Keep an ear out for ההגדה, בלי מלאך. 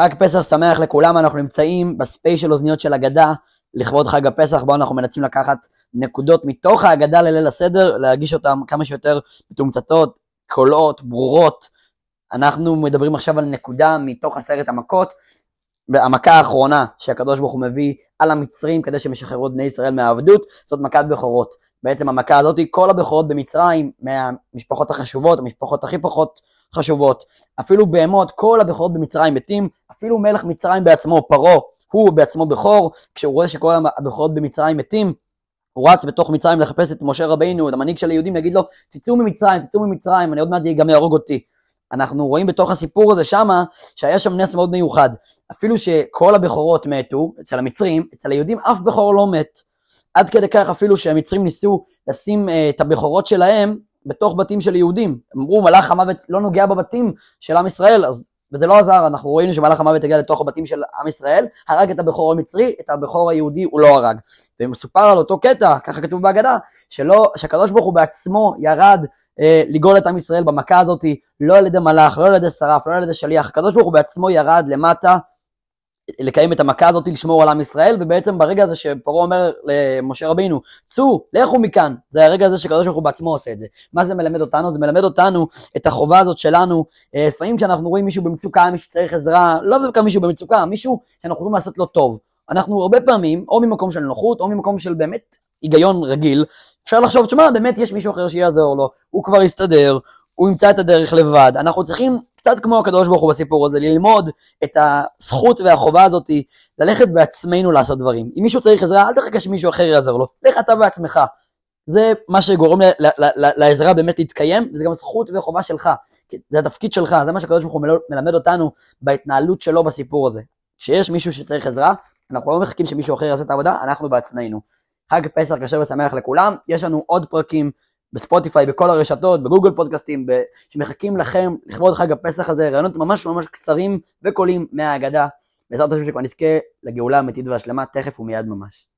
חג פסח שמח לכולם, אנחנו נמצאים בספייס של אוזניות של הגדה, לכבוד חג הפסח, בו אנחנו מנסים לקחת נקודות מתוך ההגדה לליל הסדר, להגיש אותן כמה שיותר מתומצתות, קולות, ברורות. אנחנו מדברים עכשיו על נקודה מתוך עשרת המכות, המכה האחרונה שהקדוש ברוך הוא מביא על המצרים כדי שמשחררו בני ישראל מהעבדות, זאת מכת בכורות. בעצם המכה הזאת, כל הבכורות במצרים, מהמשפחות החשובות, המשפחות הכי פחות חשובות, אפילו בהמות, כל הבכורות במצרים מתים, אפילו מלך מצרים בעצמו, פרעה, הוא בעצמו בכור, כשהוא רואה שכל הבכורות במצרים מתים, הוא רץ בתוך מצרים לחפש את משה רבינו, את המנהיג של היהודים, יגיד לו, תצאו ממצרים, אני עוד מעט זה גם יהרוג אותי. אנחנו רואים בתוך הסיפור הזה שמה, שהיה שם נס מאוד מיוחד, אפילו שכל הבכורות מתו, אצל המצרים, אצל היהודים אף בכור לא מת, עד כדי כך אפילו שהמצרים ניסו לשים את הבכורות שלהם, בתוך בתים של יהודים, אמרו מלאך המוות לא נוגע בבתים של עם ישראל, וזה לא עזר, אנחנו ראינו שמלאך המוות הגיע לתוך הבתים של עם ישראל, הרג את הבכור המצרי, את הבכור היהודי הוא לא הרג, ומסופר על אותו קטע, ככה כתוב בהגדה, שהקדוש ברוך הוא בעצמו ירד לגאול את עם ישראל במכה הזאת, לא על ידי מלאך, לא על ידי שרף, לא על ידי שליח, הקדוש ברוך הוא בעצמו ירד למטה, לקיים את המכה הזאת, לשמור על עם ישראל, ובעצם ברגע הזה שפרעה אומר למשה רבינו, צאו, לכו מכאן, זה הרגע הזה שקדוש ברוך הוא בעצמו עושה את זה. מה זה מלמד אותנו? זה מלמד אותנו את החובה הזאת שלנו, לפעמים כשאנחנו רואים מישהו במצוקה, מישהו צריך עזרה, לא דווקא מישהו במצוקה, מישהו שאנחנו יכולים לעשות לו טוב. אנחנו הרבה פעמים, או ממקום של נוחות, או ממקום של באמת היגיון רגיל, אפשר לחשוב, שמה, באמת יש מישהו אחר שיעזור לו, הוא כבר יסתדר, הוא ימצא את הדרך לבד. אנחנו צריכים קצת כמו הקדוש ברוך הוא בסיפור הזה, ללמוד את הזכות והחובה הזאת, ללכת בעצמנו לעשות דברים. אם מישהו צריך עזרה, אל תחכה שמישהו אחר יעזור לו, לך אתה בעצמך. זה מה שגורם לעזרה באמת להתקיים, וזה גם זכות וחובה שלך, זה התפקיד שלך, זה מה שהקדוש ברוך הוא מלמד אותנו בהתנהלות שלו בסיפור הזה. כשיש מישהו שצריך עזרה, אנחנו לא מחכים שמישהו אחר יעשה את העבודה, אנחנו בעצמנו. חג פסח כשר ושמח לכולם, יש לנו עוד פרקים, בספוטיפיי, בכל הרשתות, בגוגל פודקאסטים, שמחכים לכם לכבוד חג הפסח הזה, רעיונות ממש ממש קצרים וקולים מההגדה, בעזרת השם שכבר נזכה לגאולה האמיתית והשלמה, תכף ומיד ממש.